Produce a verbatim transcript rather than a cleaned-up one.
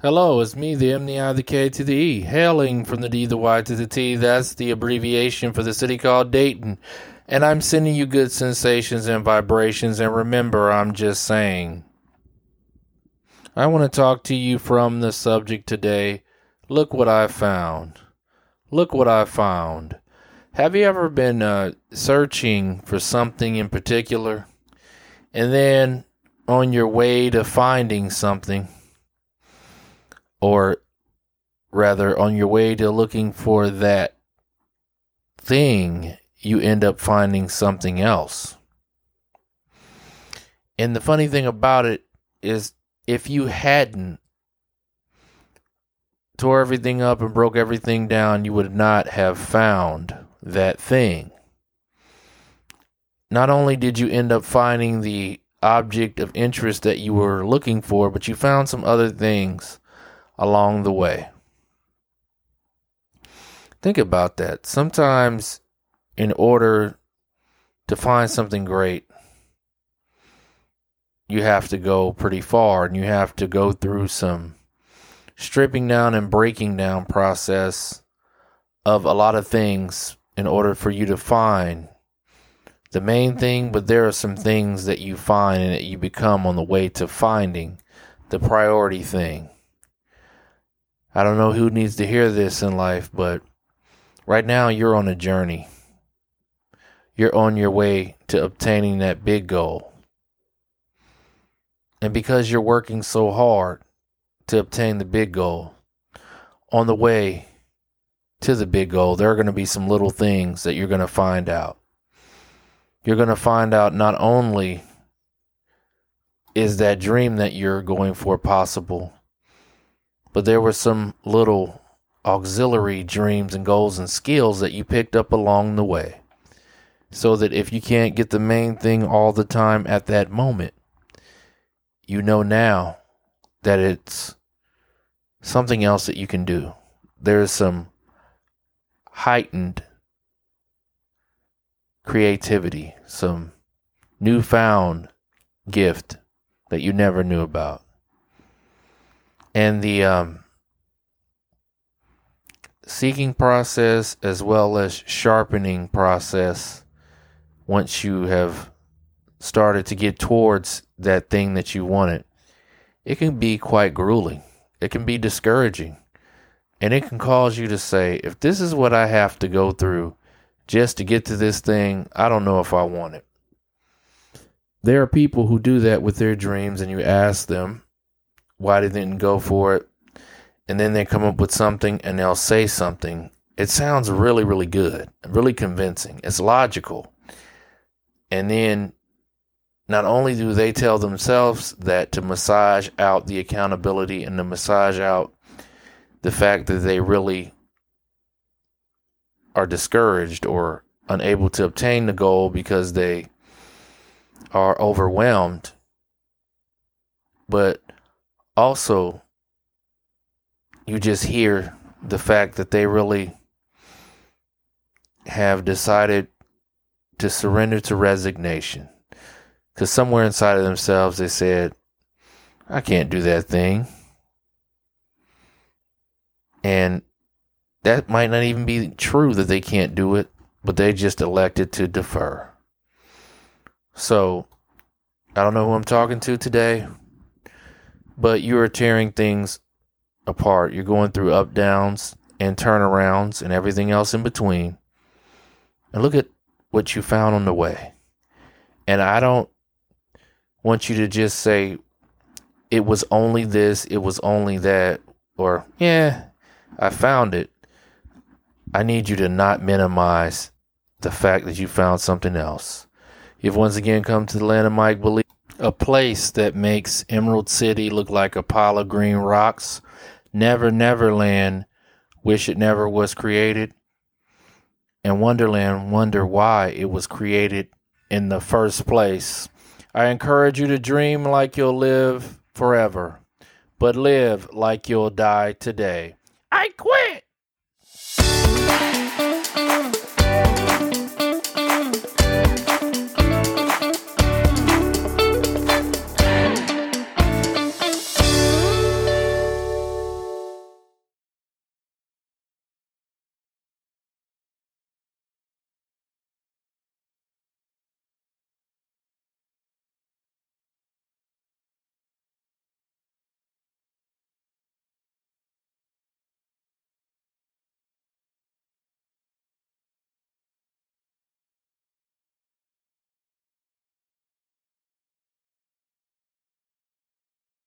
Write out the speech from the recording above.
Hello, it's me, the M, the I, the K to the E, hailing from the D, the Y to the T. That's the abbreviation for the city called Dayton. And I'm sending you good sensations and vibrations. And remember, I'm just saying. I want to talk to you from the subject today. Look what I found. Look what I found. Have you ever been uh, searching for something in particular? And then on your way to finding something, or rather on your way to looking for that thing, you end up finding something else. And the funny thing about it is, if you hadn't tore everything up and broke everything down, you would not have found that thing. Not only did you end up finding the object of interest that you were looking for, but you found some other things along the way. Think about that. Sometimes, in order to find something great, you have to go pretty far, and you have to go through some stripping down and breaking down process of a lot of things in order for you to find the main thing. But there are some things that you find and that you become on the way to finding the priority thing. I don't know who needs to hear this in life, but right now you're on a journey. You're on your way to obtaining that big goal. And because you're working so hard to obtain the big goal, on the way to the big goal, there are going to be some little things that you're going to find out. You're going to find out not only is that dream that you're going for possible, but there were some little auxiliary dreams and goals and skills that you picked up along the way. So that if you can't get the main thing all the time at that moment, you know now that it's something else that you can do. There's some heightened creativity, some newfound gift that you never knew about. And the um, seeking process, as well as sharpening process, once you have started to get towards that thing that you wanted, it can be quite grueling. It can be discouraging. And it can cause you to say, if this is what I have to go through just to get to this thing, I don't know if I want it. There are people who do that with their dreams, and you ask them why they didn't go for it, and then they come up with something, and they'll say something. It sounds really, really good, really convincing. It's logical. And then not only do they tell themselves that to massage out the accountability and to massage out the fact that they really are discouraged or unable to obtain the goal because they are overwhelmed, but also, you just hear the fact that they really have decided to surrender to resignation. Because somewhere inside of themselves, they said, I can't do that thing. And that might not even be true that they can't do it, but they just elected to defer. So, I don't know who I'm talking to today, but you are tearing things apart. You're going through up downs and turnarounds and everything else in between. And look at what you found on the way. And I don't want you to just say, it was only this, it was only that, or yeah, I found it. I need you to not minimize the fact that you found something else. You've once again come to the land of Mike Believe. A place that makes Emerald City look like a pile of green rocks. Never Never Land, wish it never was created. And Wonderland, wonder why it was created in the first place. I encourage you to dream like you'll live forever, but live like you'll die today. I quit!